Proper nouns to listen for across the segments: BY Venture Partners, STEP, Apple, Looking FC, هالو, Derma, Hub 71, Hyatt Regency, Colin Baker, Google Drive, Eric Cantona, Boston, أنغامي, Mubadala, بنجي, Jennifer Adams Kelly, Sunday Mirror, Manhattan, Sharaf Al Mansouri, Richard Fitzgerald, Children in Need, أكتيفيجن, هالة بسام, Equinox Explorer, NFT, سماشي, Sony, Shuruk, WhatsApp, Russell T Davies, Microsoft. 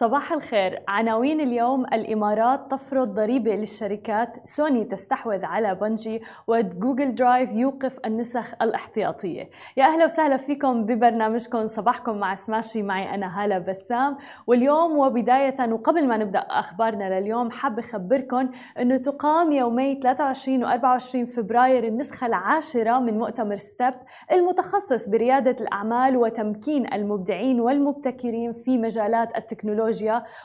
صباح الخير. عناوين اليوم: الإمارات تفرض ضريبة للشركات، سوني تستحوذ على بنجي، وجوجل درايف يوقف النسخ الاحتياطية. يا أهلا وسهلا فيكم ببرنامجكم صباحكم مع سماشي، معي أنا هالة بسام. واليوم وبداية وقبل ما نبدأ أخبارنا لليوم، حابة أخبركم أنه تقام يومي 23 و 24 فبراير النسخة العاشرة من مؤتمر ستيب المتخصص بريادة الأعمال وتمكين المبدعين والمبتكرين في مجالات التكنولوجيا،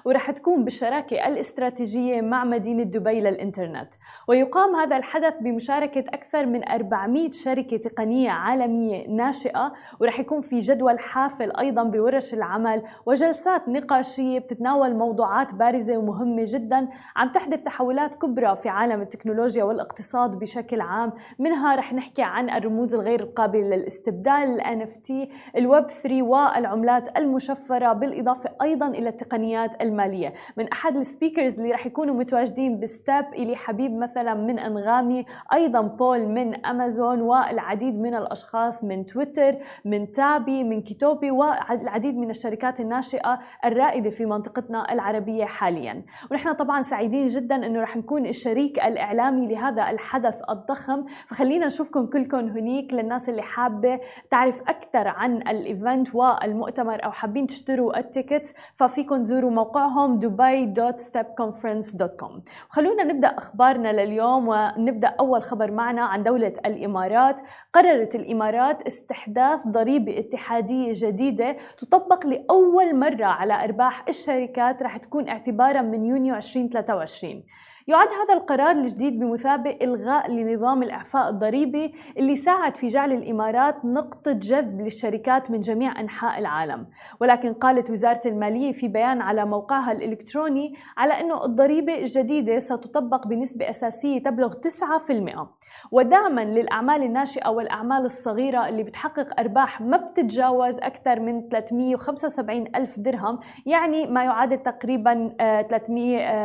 ورح تكون بالشراكة الاستراتيجية مع مدينة دبي للإنترنت. ويقام هذا الحدث بمشاركة أكثر من 400 شركة تقنية عالمية ناشئة، ورح يكون في جدول حافل أيضا بورش العمل وجلسات نقاشية بتتناول موضوعات بارزة ومهمة جدا عم تحدث تحولات كبرى في عالم التكنولوجيا والاقتصاد بشكل عام. منها رح نحكي عن الرموز الغير القابلة للاستبدال، NFT، الويب 3، والعملات المشفرة، بالإضافة أيضا إلى التقنيات المالية. من أحد السبيكرز اللي رح يكونوا متواجدين بستاب إلي حبيب مثلا من أنغامي، أيضا بول من أمازون، والعديد من الأشخاص من تويتر، من تابي، من كيتوبي، والعديد من الشركات الناشئة الرائدة في منطقتنا العربية حاليا. ونحن طبعا سعيدين جدا أنه رح نكون الشريك الإعلامي لهذا الحدث الضخم، فخلينا نشوفكم كلكم هنيك. للناس اللي حابة تعرف أكثر عن الإيفنت والمؤتمر أو حابين تشتروا التيكتس، ففيكم زوروا موقعهم dubai.stepconference.com. خلونا نبدأ أخبارنا لليوم، ونبدأ أول خبر معنا عن دولة الإمارات. قررت الإمارات استحداث ضريبة اتحادية جديدة تطبق لأول مرة على أرباح الشركات، رح تكون اعتبارا من يونيو 2023. يعد هذا القرار الجديد بمثابة إلغاء لنظام الإعفاء الضريبي اللي ساعد في جعل الإمارات نقطة جذب للشركات من جميع أنحاء العالم. ولكن قالت وزارة المالية في بيان على موقعها الإلكتروني على أنه الضريبة الجديدة ستطبق بنسبة أساسية تبلغ 9%، ودعما للأعمال الناشئة والأعمال الصغيرة اللي بتحقق أرباح ما بتتجاوز أكثر من 375 ألف درهم، يعني ما يعادل تقريبا 300،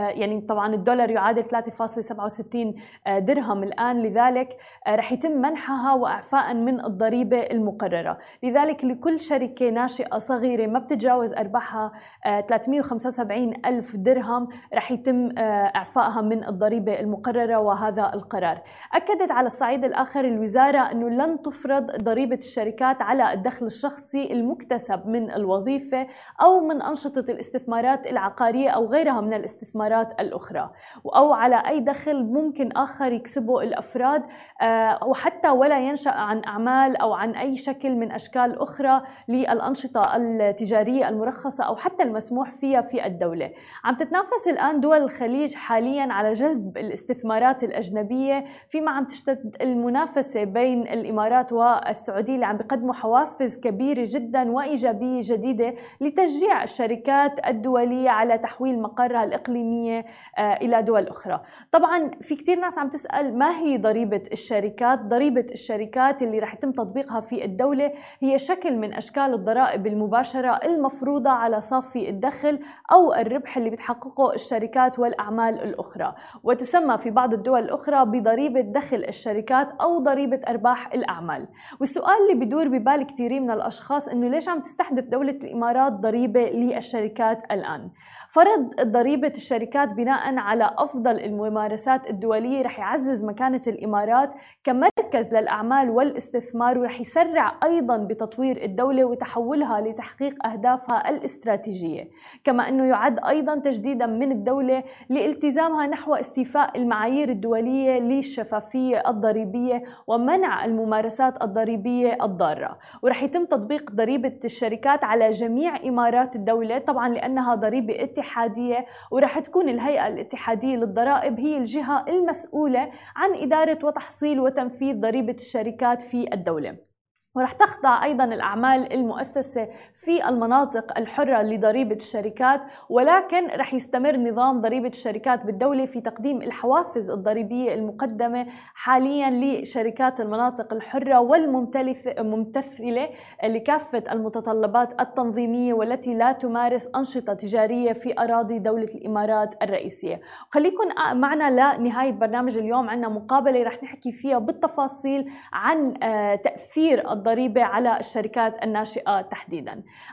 يعني طبعا الدولار يعادل 3.67 درهم الآن، لذلك رح يتم منحها وإعفاء من الضريبة المقررة. لذلك لكل شركة ناشئة صغيرة ما بتتجاوز أرباحها 375 ألف درهم رح يتم إعفائها من الضريبة المقررة. وهذا القرار أكدت على الصعيد الآخر الوزارة أنه لن تفرض ضريبة الشركات على الدخل الشخصي المكتسب من الوظيفة أو من أنشطة الاستثمارات العقارية أو غيرها من الاستثمارات الأخرى، أو على أي دخل ممكن آخر يكسبه الأفراد، وحتى ولا ينشأ عن أعمال أو عن أي شكل من أشكال أخرى للأنشطة التجارية المرخصة أو حتى المسموح فيها في الدولة. عم تتنافس الآن دول الخليج حاليا على جذب الاستثمارات الأجنبية، فيما عم تشتد المنافسة بين الإمارات والسعودية اللي عم بيقدموا حوافز كبيرة جدا وإيجابية جديدة لتشجيع الشركات الدولية على تحويل مقرها الإقليمية إلى دول أخرى. طبعا في كتير ناس عم تسأل ما هي ضريبة الشركات؟ ضريبة الشركات اللي رح يتم تطبيقها في الدولة هي شكل من أشكال الضرائب المباشرة المفروضة على صافي الدخل أو الربح اللي بتحققه الشركات والأعمال الأخرى، وتسمى في بعض الدول الأخرى بضريبة دخل الشركات أو ضريبة أرباح الأعمال. والسؤال اللي بدور ببال كتير من الأشخاص إنه ليش عم تستحدث دولة الإمارات ضريبة للشركات الآن؟ فرض ضريبة الشركات بناء على أفضل الممارسات الدولية رح يعزز مكانة الإمارات كمركز للأعمال والاستثمار، ورح يسرع أيضا بتطوير الدولة وتحولها لتحقيق أهدافها الاستراتيجية، كما أنه يعد أيضا تجديدا من الدولة لالتزامها نحو استيفاء المعايير الدولية للشفافية الضريبية ومنع الممارسات الضريبية الضارة. ورح يتم تطبيق ضريبة الشركات على جميع إمارات الدولة طبعا لأنها ضريبة اتحادية، ورح تكون الهيئة الاتحادية للضرائب هي الجهة المسؤولة عن إدارة وتحصيل وتنفيذ ضريبة الشركات في الدولة. ورح تخضع أيضا الأعمال المؤسسة في المناطق الحرة لضريبة الشركات، ولكن رح يستمر نظام ضريبة الشركات بالدولة في تقديم الحوافز الضريبية المقدمة حاليا لشركات المناطق الحرة والممتثلة لكافة المتطلبات التنظيمية والتي لا تمارس أنشطة تجارية في أراضي دولة الإمارات الرئيسية. خليكم معنا لنهاية برنامج اليوم، عندنا مقابلة رح نحكي فيها بالتفاصيل عن تأثير الضريبة على الشركات الناشئة تحديدا.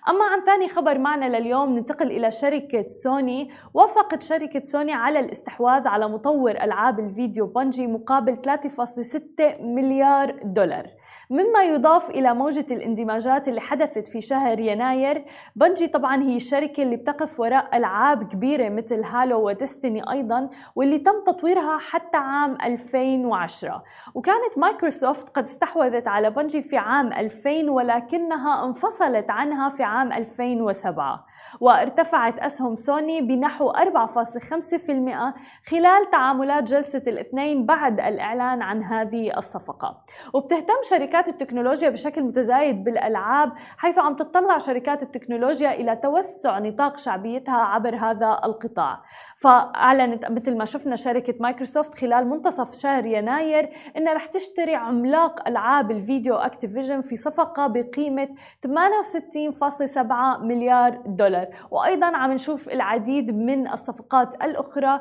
أما عن ثاني خبر معنا لليوم ننتقل إلى شركة سوني. وافقت شركة سوني على الاستحواذ على مطور ألعاب الفيديو بنجي مقابل 3.6 مليار دولار، مما يضاف إلى موجة الاندماجات اللي حدثت في شهر يناير. بنجي طبعا هي الشركة اللي بتقف وراء ألعاب كبيرة مثل هالو وديستني أيضا، واللي تم تطويرها حتى عام 2010. وكانت مايكروسوفت قد استحوذت على بنجي في عام 2000، ولكنها انفصلت عنها في عام 2007. وارتفعت أسهم سوني بنحو 4.5% خلال تعاملات جلسة الاثنين بعد الإعلان عن هذه الصفقة. وبتهتم شركات التكنولوجيا بشكل متزايد بالألعاب، حيث عم تطلع شركات التكنولوجيا إلى توسع نطاق شعبيتها عبر هذا القطاع. فأعلنت مثل ما شفنا شركة مايكروسوفت خلال منتصف شهر يناير إنها رح تشتري عملاق ألعاب الفيديو أكتيفيجن في صفقة بقيمة 68.7 مليار دولار. وأيضا عم نشوف العديد من الصفقات الأخرى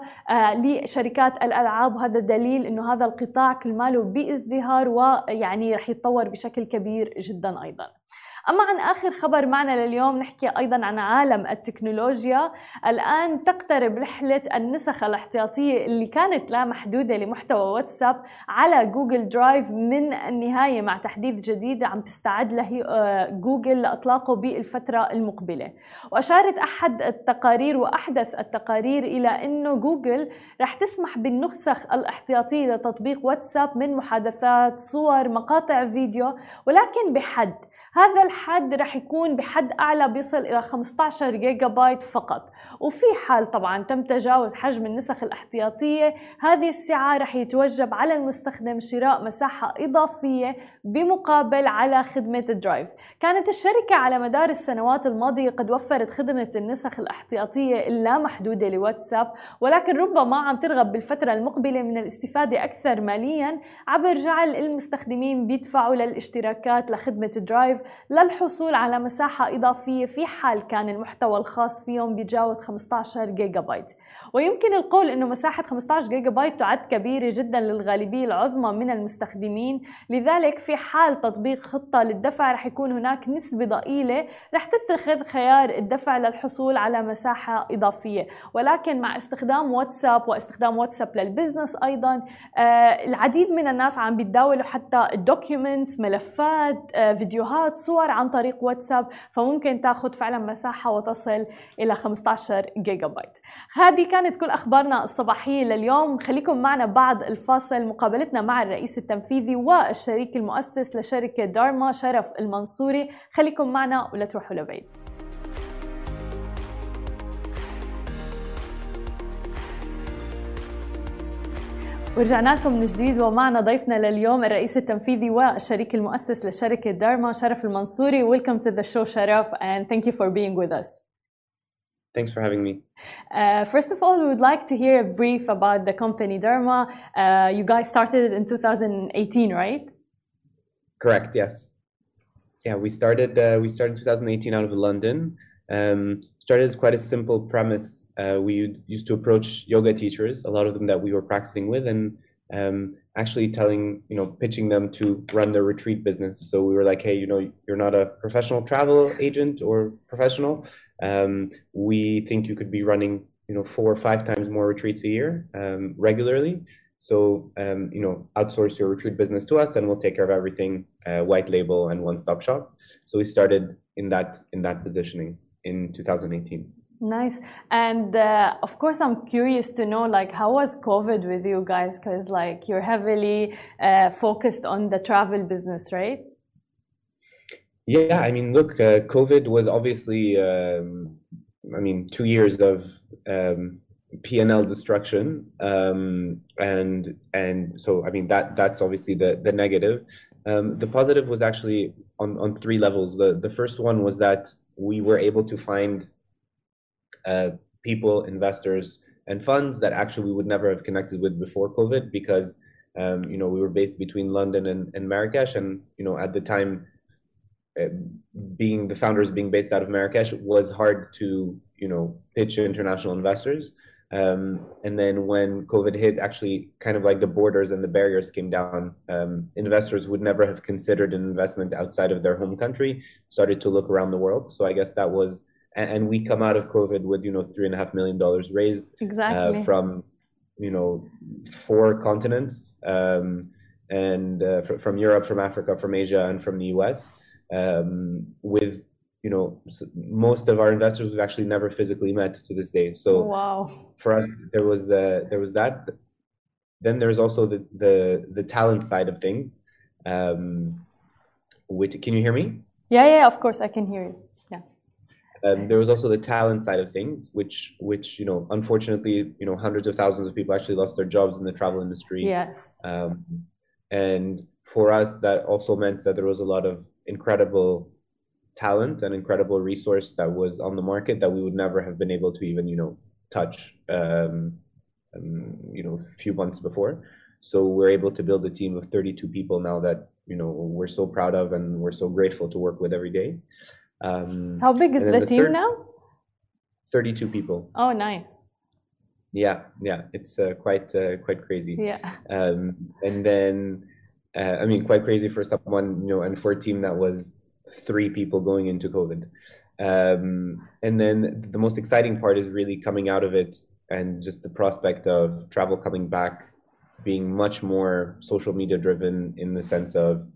لشركات الألعاب، وهذا دليل إنه هذا القطاع كل ماله بازدهار، ويعني رح يتطور بشكل كبير جدا أيضا. أما عن آخر خبر معنا لليوم نحكي أيضاً عن عالم التكنولوجيا. الآن تقترب رحلة النسخ الاحتياطية اللي كانت لا محدودة لمحتوى واتساب على جوجل درايف من النهاية، مع تحديث جديد عم تستعد له جوجل لإطلاقه بالفترة المقبلة. وأشارت أحد التقارير وأحدث التقارير إلى أنه جوجل رح تسمح بالنسخ الاحتياطية لتطبيق واتساب من محادثات، صور، مقاطع فيديو، ولكن بحد. هذا الحد رح يكون بحد أعلى بيصل إلى 15 جيجا بايت فقط. وفي حال طبعا تم تجاوز حجم النسخ الاحتياطية هذه السعة، رح يتوجب على المستخدم شراء مساحة إضافية بمقابل على خدمة الدرايف. كانت الشركة على مدار السنوات الماضية قد وفرت خدمة النسخ الاحتياطية اللامحدودة لواتساب، ولكن ربما عم ترغب بالفترة المقبلة من الاستفادة أكثر ماليا عبر جعل المستخدمين بيدفعوا للاشتراكات لخدمة الدرايف للحصول على مساحة إضافية في حال كان المحتوى الخاص فيهم بيتجاوز 15 جيجا بايت. ويمكن القول أنه مساحة 15 جيجا بايت تعد كبيرة جدا للغالبية العظمى من المستخدمين، لذلك في حال تطبيق خطة للدفع رح يكون هناك نسبة ضئيلة رح تتخذ خيار الدفع للحصول على مساحة إضافية. ولكن مع استخدام واتساب للبزنس أيضا، العديد من الناس عم بيتداولوا حتى الدوكيومنتس، ملفات، فيديوهات، صور عن طريق واتساب، فممكن تاخذ فعلا مساحة وتصل إلى 15 جيجا بايت. هذه كانت كل أخبارنا الصباحية لليوم. خليكم معنا بعد الفاصل مقابلتنا مع الرئيس التنفيذي والشريك المؤسس لشركة دارما شرف المنصوري. خليكم معنا ولا تروحوا لبعيد. ورجعنا لكم من جديد ومعنا ضيفنا لليوم الرئيس التنفيذي والشريك المؤسس لشركة دارما شرف المنصوري. Welcome to the show, Sharaf, and thank you for being with us. Thanks for having me. First of all, we would like to hear a brief about the company Derma. You guys started in 2018, right? Correct. Yes. Yeah, we started 2018 out of London. Started as quite a simple premise. We used to approach yoga teachers, a lot of them that we were practicing with, and actually pitching them to run their retreat business. So we were like, hey, you're not a professional travel agent or professional. We think you could be running, 4 or 5 times more retreats a year regularly. So, outsource your retreat business to us and we'll take care of everything, white label and one-stop shop. So we started in that positioning in 2018. Nice. And of course, I'm curious to know, how was COVID with you guys? Because, you're heavily focused on the travel business, right? Yeah, look, COVID was obviously, 2 years of P&L destruction. And so, that's obviously the negative. The positive was actually on 3 levels. The first one was that we were able to find people, investors, and funds that actually we would never have connected with before COVID, because we were based between London and Marrakesh, and at the time, being the founders being based out of Marrakesh was hard to pitch international investors. And then when COVID hit, actually kind of like the borders and the barriers came down, investors would never have considered an investment outside of their home country, started to look around the world. So I guess that was, and we come out of COVID with, you know, $3.5 million raised. Exactly. From, you know, 4 continents, and from Europe, from Africa, from Asia, and from the US, with, you know, most of our investors we've actually never physically met to this day. So wow. For us, there was that. Then there's also the talent side of things. Which, can you hear me? Yeah, of course I can hear you. Yeah. There was also the talent side of things, which you know, unfortunately, you know, hundreds of thousands of people actually lost their jobs in the travel industry. Yes. And for us, that also meant that there was a lot of incredible talent and incredible resource that was on the market that we would never have been able to even, you know, touch, you know, a few months before. So we're able to build a team of 32 people now that, you know, we're so proud of and we're so grateful to work with every day. How big is the team now? 32 people. Oh, nice. Yeah, it's quite crazy. Yeah. And then, I mean, quite crazy for someone, you know, and for a team that was 3 people going into COVID. And then the most exciting part is really coming out of it and just the prospect of travel coming back, being much more social media driven in the sense of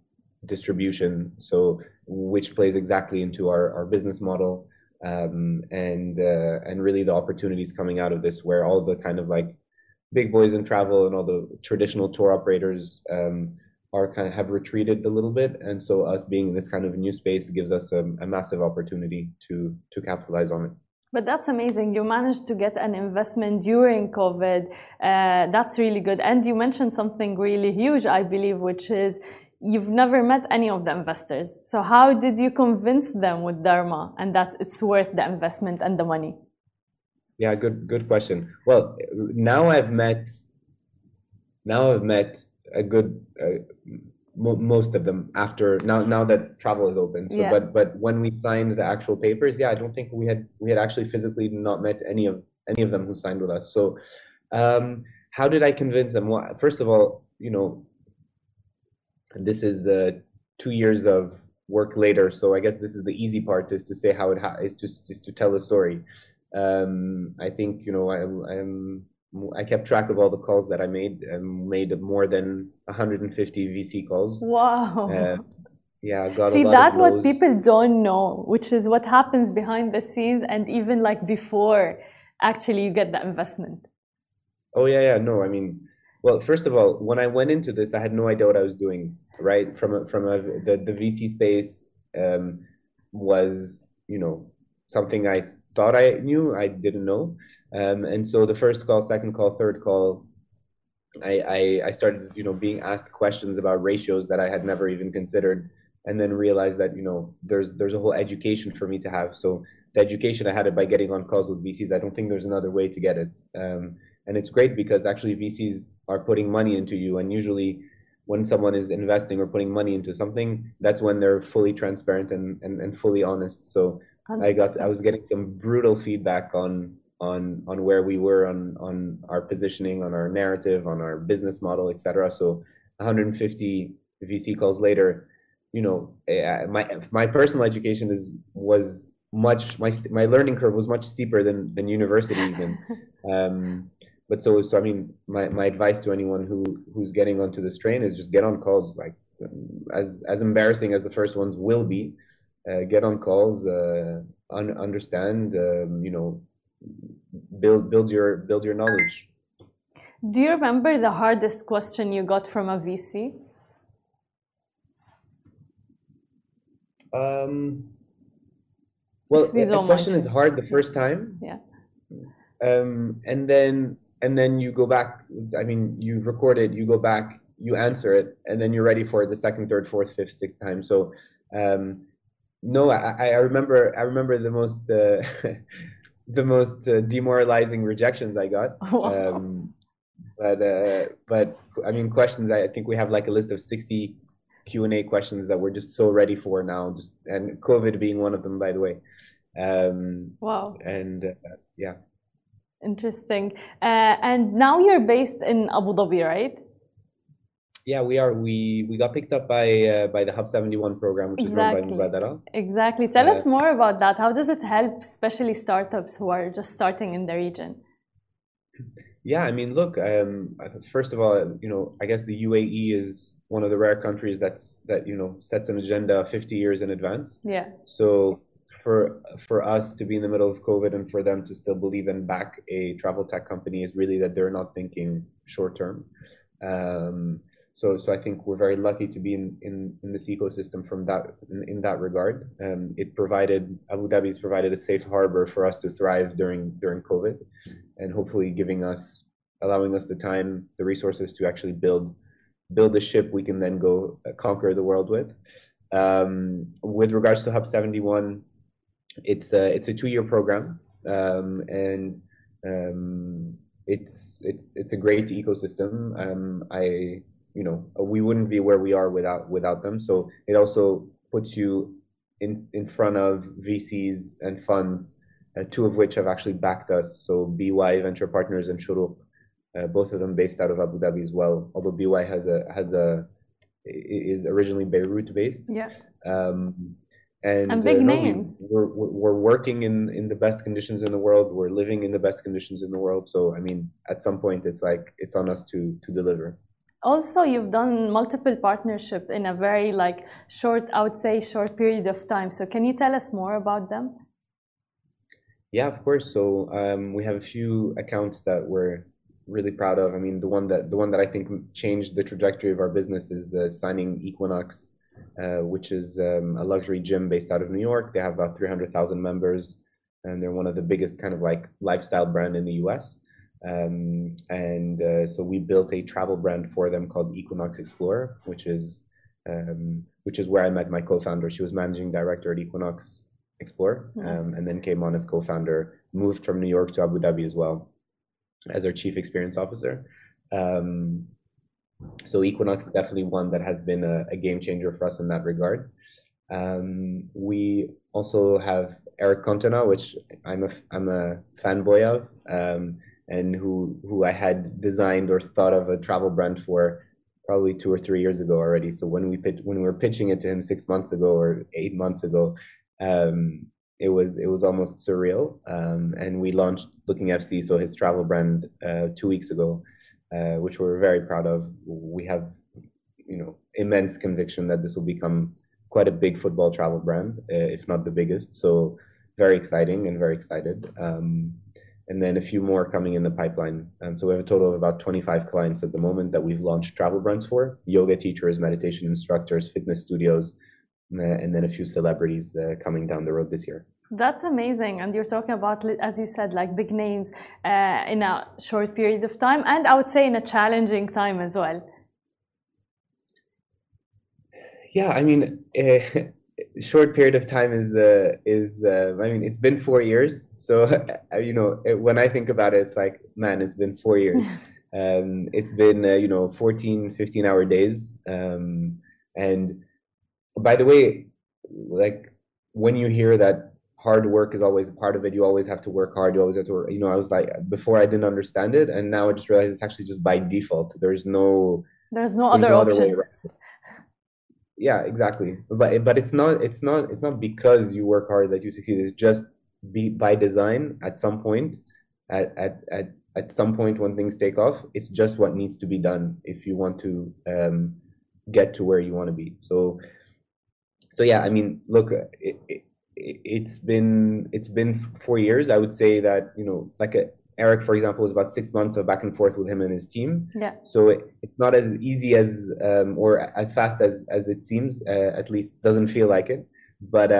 distribution, so which plays exactly into our business model, and really the opportunities coming out of this, where all the kind of like big boys in travel and all the traditional tour operators are kind of have retreated a little bit, and so us being in this kind of new space gives us a massive opportunity to capitalize on it. But that's amazing. You managed to get an investment during COVID. That's really good. And you mentioned something really huge, I believe, which is you've never met any of the investors. So how did you convince them with Derma and that it's worth the investment and the money? Yeah, good question. Well, now I've met a good most of them after now that travel is open. So yeah. but when we signed the actual papers, I don't think we had actually physically not met any of them who signed with us. So how did I convince them? Well, first of all, you know, this is 2 years of work later, so I guess this is the easy part, is to say how it is to tell the story. I think, you know, I kept track of all the calls that I made, and made more than 150 VC calls. Wow. Yeah. See, that's what people don't know, which is what happens behind the scenes and even like before actually you get the investment. Oh, yeah. No, I mean, well, first of all, when I went into this, I had no idea what I was doing, right? The VC space was, you know, something I thought I knew, I didn't know. And so the first call, second call, third call, I started, you know, being asked questions about ratios that I had never even considered, and then realized that, you know, there's a whole education for me to have. So the education I had it by getting on calls with VCs. I don't think there's another way to get it. And it's great because actually VCs are putting money into you, and usually when someone is investing or putting money into something, that's when they're fully transparent and fully honest. So I was getting some brutal feedback on where we were on our positioning, on our narrative, on our business model, etc. So 150 VC calls later, you know, my personal education was much, my learning curve was much steeper than university even. But so I mean, my advice to anyone who's getting onto this train is just get on calls. Like, as embarrassing as the first ones will be, get on calls, understand, you know, build your knowledge. Do you remember the hardest question you got from a VC? Well, the question is hard the first time. Yeah. And then you go back. I mean, you record it, you go back, you answer it, and then you're ready for it the second, third, fourth, fifth, sixth time. So. No, I remember the most demoralizing rejections I got. Wow. But I mean, questions. I think we have like a list of 60 Q&A questions that we're just so ready for now. Just, and COVID being one of them, by the way. Wow. And yeah. Interesting. And now you're based in Abu Dhabi, right? Yeah, we are. We got picked up by the Hub 71 program, which is run by Mubadala. Exactly. Tell us more about that. How does it help, especially startups who are just starting in the region? Yeah, I mean, look. First of all, you know, I guess the UAE is one of the rare countries that you know sets an agenda 50 years in advance. Yeah. So for us to be in the middle of COVID and for them to still believe and back a travel tech company is really that they're not thinking short term. So I think we're very lucky to be in this ecosystem from that in that regard. It provided Abu Dhabi's provided a safe harbor for us to thrive during COVID, and hopefully allowing us the time, the resources to actually build a ship we can then go conquer the world with. With regards to Hub 71, it's a 2-year program, and it's a great ecosystem. You know, we wouldn't be where we are without them. So it also puts you in front of VCs and funds, two of which have actually backed us. So BY Venture Partners and Shuruk, both of them based out of Abu Dhabi as well. Although BY is originally Beirut based. Yeah. And big names. We're working in the best conditions in the world. We're living in the best conditions in the world. So I mean, at some point, it's on us to deliver. Also, you've done multiple partnerships in a very short, I would say, short period of time. So can you tell us more about them? Yeah, of course. So we have a few accounts that we're really proud of. I mean, the one that I think changed the trajectory of our business is signing Equinox, which is a luxury gym based out of New York. They have about 300,000 members, and they're one of the biggest kind of lifestyle brand in the US. So we built a travel brand for them called Equinox Explorer, which is where I met my co-founder. She was managing director at Equinox Explorer, and then came on as co-founder, moved from New York to Abu Dhabi as well as our chief experience officer. So Equinox is definitely one that has been a game changer for us in that regard. We also have Eric Cantona, which I'm a fanboy of. And who I had designed or thought of a travel brand for probably 2 or 3 years ago already. So when we were pitching it to him 6 months ago or 8 months ago, it was almost surreal. And we launched Looking FC, so his travel brand, 2 weeks ago, which we're very proud of. We have, you know, immense conviction that this will become quite a big football travel brand, if not the biggest. So very exciting and very excited. And then a few more coming in the pipeline. So we have a total of about 25 clients at the moment that we've launched travel brands for: yoga teachers, meditation instructors, fitness studios, and then a few celebrities coming down the road this year. That's amazing. And you're talking about, as you said, big names in a short period of time, and I would say in a challenging time as well. Yeah, I mean, short period of time is I mean, it's been 4 years, so you know, when I think about it, it's like, man, it's been 4 years. It's been you know, 14-15 hour days, and by the way, when you hear that hard work is always a part of it, you always have to work hard, you always have to work, you know, I was like, before I didn't understand it, and now I just realize it's actually just by default. There's no other option. Way around. Yeah, exactly. But it's not because you work hard that you succeed. It's just by design. At some point, at some point when things take off, it's just what needs to be done if you want to get to where you want to be. So yeah, I mean, look, it's been 4 years. I would say that, you know, Eric, for example, was about 6 months of back and forth with him and his team. Yeah. So it's not as easy as or as fast as it seems. At least doesn't feel like it. But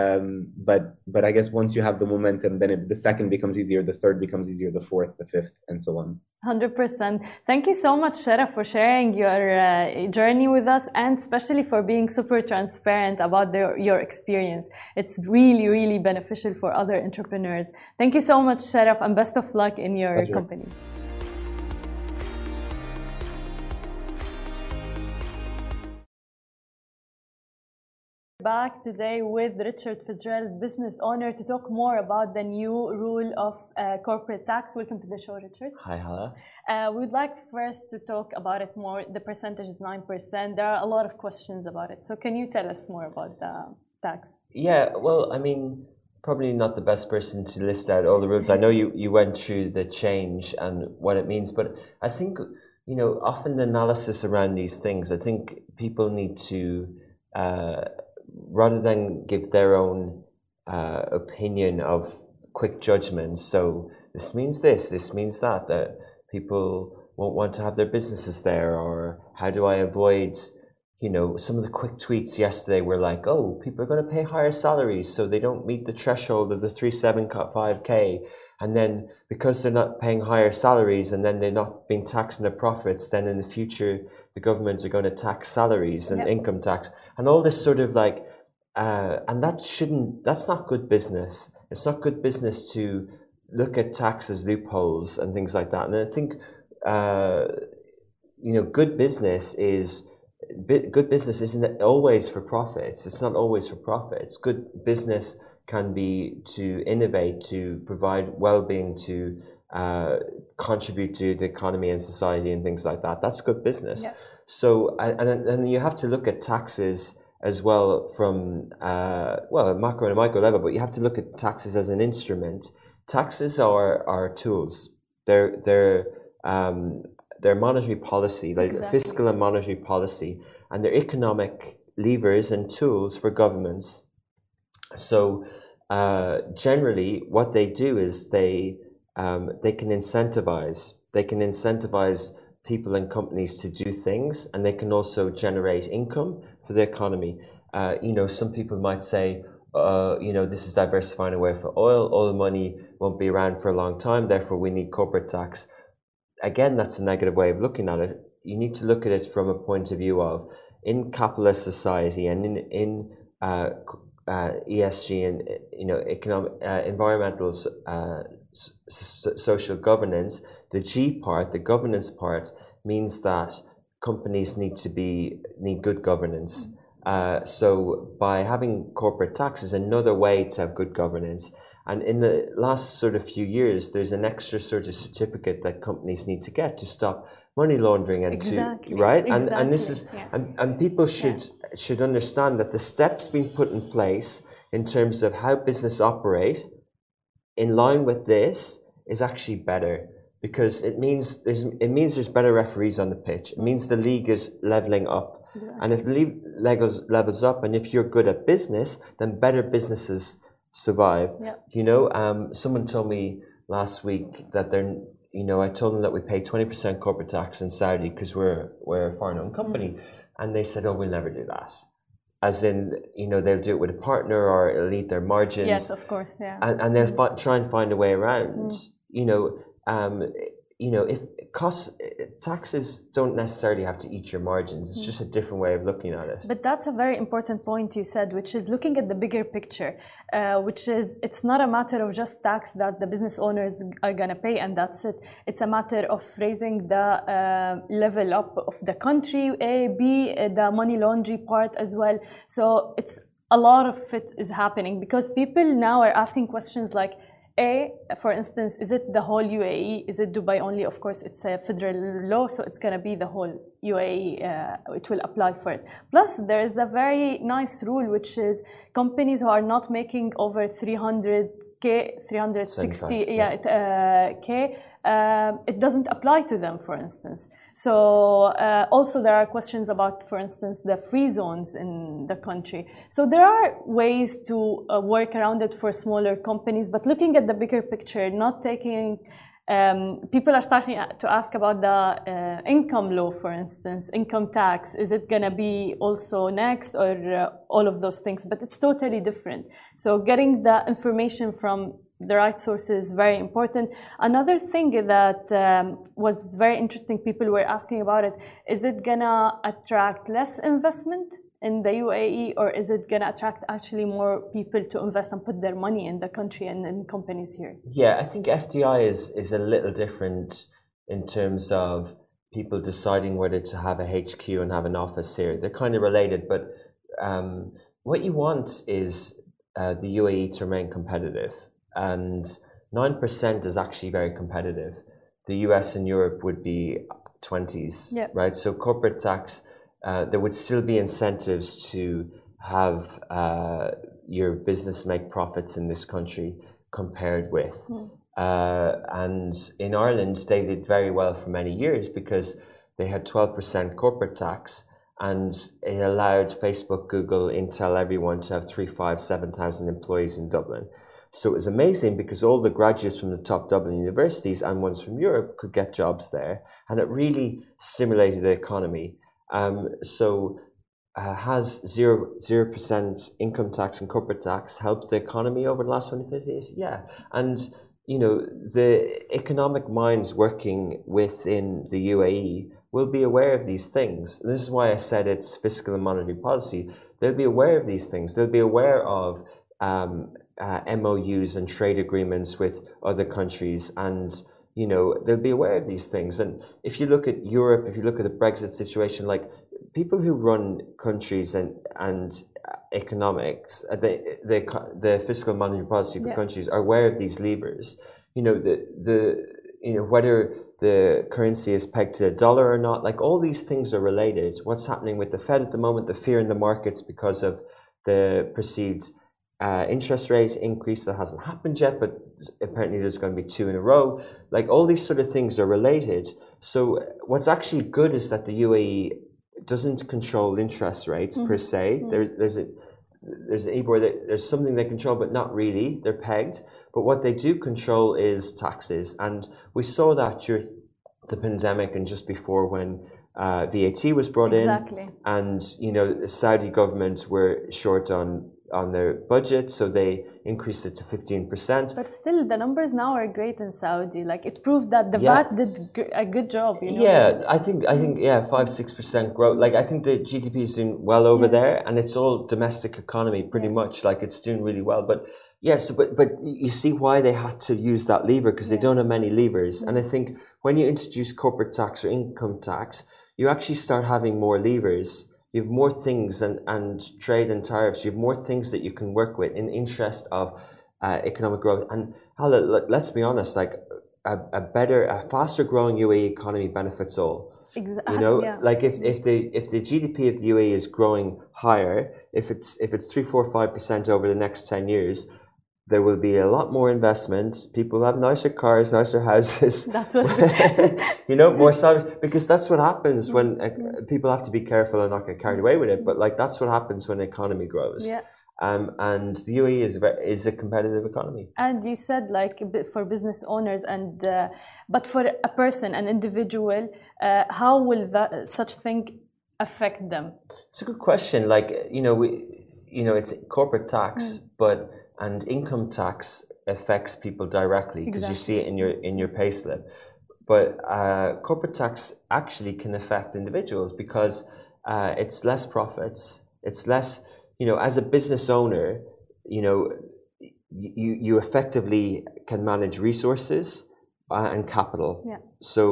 I guess once you have the momentum, then the second becomes easier, the third becomes easier, the fourth, the fifth, and so on. 100%. Thank you so much, Sharaf, for sharing your journey with us, and especially for being super transparent about your experience. It's really, really beneficial for other entrepreneurs. Thank you so much, Sharaf, and best of luck in your company. Back today with Richard Fitzgerald, business owner, to talk more about the new rule of corporate tax. Welcome to the show, Richard. Hi, Hala. We would like first to talk about it more. The percentage is 9%. There are a lot of questions about it. So can you tell us more about the tax? Yeah, well, I mean, probably not the best person to list out all the rules. I know you went through the change and what it means, but I think, you know, often the analysis around these things, I think people need to... rather than give their own opinion of quick judgments, so this means this means that people won't want to have their businesses there, or how do I avoid, you know, some of the quick tweets yesterday were like, oh, people are going to pay higher salaries so they don't meet the threshold of the 375K, and then because they're not paying higher salaries and then they're not being taxed on their profits, then in the future the governments are going to tax salaries and income tax and all this sort of like, and that's not good business. It's not good business to look at tax as loopholes and things like that. And I think, you know, good business isn't always for profits. It's not always for profits. Good business can be to innovate, to provide well-being, to contribute to the economy and society and things like that. That's good business. Yeah. So, and you have to look at taxes as well from, well, a macro and a micro level, but you have to look at taxes as an instrument. Taxes are tools. They're monetary policy, like fiscal and monetary policy, and they're economic levers and tools for governments. So generally what they do is they can incentivize people and companies to do things, and they can also generate income for the economy. You know, some people might say, you know, this is diversifying away from oil. Oil money won't be around for a long time, therefore we need corporate tax. Again, that's a negative way of looking at it. You need to look at it from a point of view of, in capitalist society and in ESG and, you know, economic, environmental, social governance, the G part, the governance part, means that companies need good governance. So by having corporate tax is another way to have good governance. And in the last sort of few years, there's an extra sort of certificate that companies need to get to stop money laundering and and people should understand that the steps being put in place in terms of how business operate in line with this is actually better, because it means there's better referees on the pitch. It means the league is leveling up, and if the league levels up, and if you're good at business, then better businesses survive. You know, someone told me last week that they're, you know, I told them that we pay 20% corporate tax in Saudi because we're a foreign-owned company, and they said, oh, we'll never do that. As in, you know, they'll do it with a partner, or it'll eat their margins. Yes, of course, yeah. And they'll try and find a way around. You know, if taxes don't necessarily have to eat your margins. It's just a different way of looking at it. But that's a very important point you said, which is looking at the bigger picture, which is, it's not a matter of just tax that the business owners are going to pay and that's it. It's a matter of raising the level up of the country, the money laundering part as well. So it's a lot of it is happening because people now are asking questions like, for instance, is it the whole UAE? Is it Dubai only? Of course, it's a federal law, so it's going to be the whole UAE. It will apply for it. Plus, there is a very nice rule, which is companies who are not making over 360K, it doesn't apply to them, for instance. So also there are questions about, for instance, the free zones in the country. So there are ways to work around it for smaller companies, but looking at the bigger picture, not taking, people are starting to ask about the income law, for instance, income tax. Is it going to be also next, or all of those things? But it's totally different. So getting the information from the right source is very important. Another thing that was very interesting, people were asking about it, is it gonna attract less investment in the UAE, or is it gonna attract actually more people to invest and put their money in the country and in companies here? Yeah, I think FDI is a little different in terms of people deciding whether to have a HQ and have an office here. They're kind of related, but what you want is the UAE to remain competitive, and 9% is actually very competitive. The US and Europe would be 20s, yep. Right? So corporate tax, there would still be incentives to have your business make profits in this country compared with. Mm. And in Ireland, they did very well for many years because they had 12% corporate tax, and it allowed Facebook, Google, Intel, everyone to have 3, 5, 7,000 employees in Dublin. So it was amazing because all the graduates from the top Dublin universities and ones from Europe could get jobs there, and it really stimulated the economy. Has 0% income tax and corporate tax helped the economy over the last 20-30 years? Yeah. And you know, the economic minds working within the UAE will be aware of these things. And this is why I said it's fiscal and monetary policy. They'll be aware of these things. They'll be aware of MOUs and trade agreements with other countries, and you know, they'll be aware of these things. And if you look at Europe, if you look at the Brexit situation, like people who run countries and economics, the fiscal and monetary policy for yeah. countries are aware of these levers. You know, whether the currency is pegged to the dollar or not, like all these things are related. What's happening with the Fed at the moment, the fear in the markets because of the perceived interest rate increase that hasn't happened yet, but apparently there's going to be 2 in a row. Like all these sort of things are related. So what's actually good is that the UAE doesn't control interest rates mm-hmm. per se. Mm-hmm. There's something they control, but not really. They're pegged. But what they do control is taxes, and we saw that during the pandemic and just before when VAT was brought exactly. in. And you know, the Saudi government were short on their budget, so they increased it to 15%. But still, the numbers now are great in Saudi. Like it proved that the yeah. VAT did a good job. You know? Yeah, I think 5-6% growth. Like I think the GDP is doing well over yes. there, and it's all domestic economy pretty yeah. much. Like it's doing really well. But yes, yeah, so, but you see why they had to use that lever, because yeah. they don't have many levers. Yeah. And I think when you introduce corporate tax or income tax, you actually start having more levers. You have more things, and trade and tariffs, you have more things that you can work with in interest of economic growth. And let's be honest, like a faster growing UAE economy benefits all. Exactly. You know, yeah. like if the GDP of the UAE is growing higher, if it's 3, 4, 5% over the next 10 years, there will be a lot more investment. People have nicer cars, nicer houses. That's what you know, more salary, because that's what happens yeah. when people have to be careful and not get carried away with it. But like that's what happens when the economy grows. Yeah. And the UAE is a competitive economy. And you said like for business owners and but for a person, an individual, how will that such thing affect them? It's a good question. Like you know, it's corporate tax, but. And income tax affects people directly because exactly. you see it in your payslip. But corporate tax actually can affect individuals because it's less profits. It's less, you know, as a business owner, you know, you effectively can manage resources and capital. Yeah. So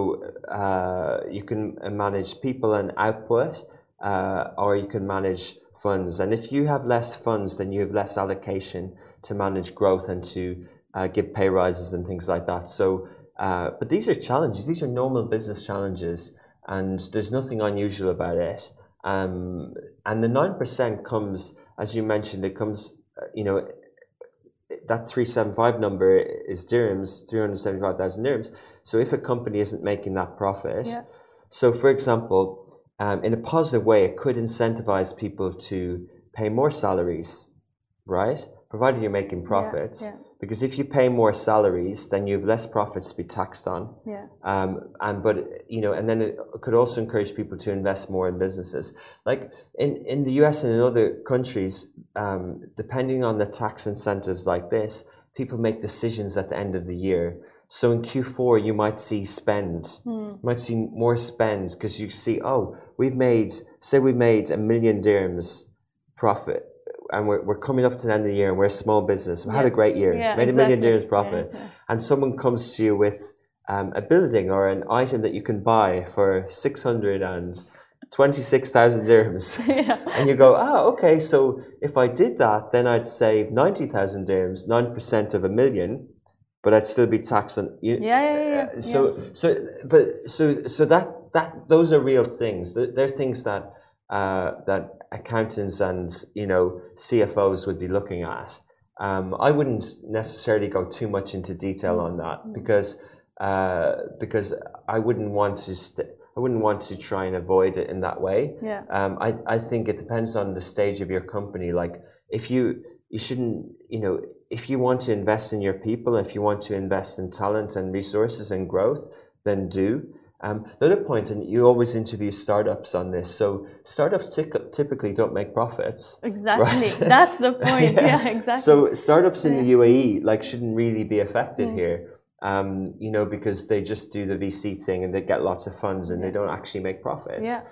you can manage people and output, or you can manage funds. And if you have less funds, then you have less allocation to manage growth and to give pay rises and things like that. So, but these are challenges. These are normal business challenges, and there's nothing unusual about it. And the 9% comes, as you mentioned, it comes, you know, that 375 number is dirhams, 375,000 dirhams. So if a company isn't making that profit, yeah. so for example, in a positive way, it could incentivize people to pay more salaries, right? Provided you're making profits. Yeah, yeah. Because if you pay more salaries, then you have less profits to be taxed on. Yeah. And then it could also encourage people to invest more in businesses. Like in the US and in other countries, depending on the tax incentives like this, people make decisions at the end of the year. So in Q4, you might see spend, you might see more spend, because you see, oh, we made 1 million dirhams profit, and we're coming up to the end of the year, and we're a small business. We yeah. had a great year, yeah, made exactly. 1 million dirhams profit, yeah, yeah. and someone comes to you with a building or an item that you can buy for 600 and 26,000 dirhams. Yeah. And you go, oh, okay, so if I did that, then I'd save 90,000 dirhams, 9% of a million, but I'd still be taxed on. So those are real things. They're things that that accountants and CFOs would be looking at. I wouldn't necessarily go too much into detail on that because I wouldn't want to. I wouldn't want to try and avoid it in that way. Yeah. I think it depends on the stage of your company. Like if you shouldn't, if you want to invest in your people, if you want to invest in talent and resources and growth, then do. Another point, and you always interview startups on this, so startups typically don't make profits. Exactly, right? That's the point, yeah, exactly. So startups in the UAE shouldn't really be affected here. Because they just do the VC thing and they get lots of funds and they don't actually make profits. Yeah.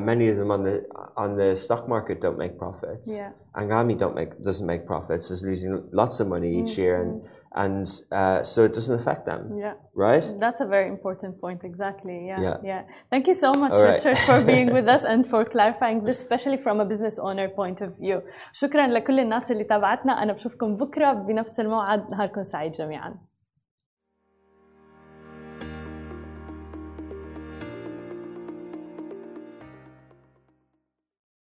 Many of them on the stock market don't make profits. Yeah. Angami doesn't make profits. Is losing lots of money each year and so it doesn't affect them. Yeah. Right. That's a very important point. Exactly. Yeah. Yeah. Yeah. Thank you so much, Richard, for being with us and for clarifying this, especially from a business owner point of view. شكرا لكل الناس اللي تابعتنا. أنا بشوفكم بكرة بنفس الموعد. نهاركم سعيد جميعا.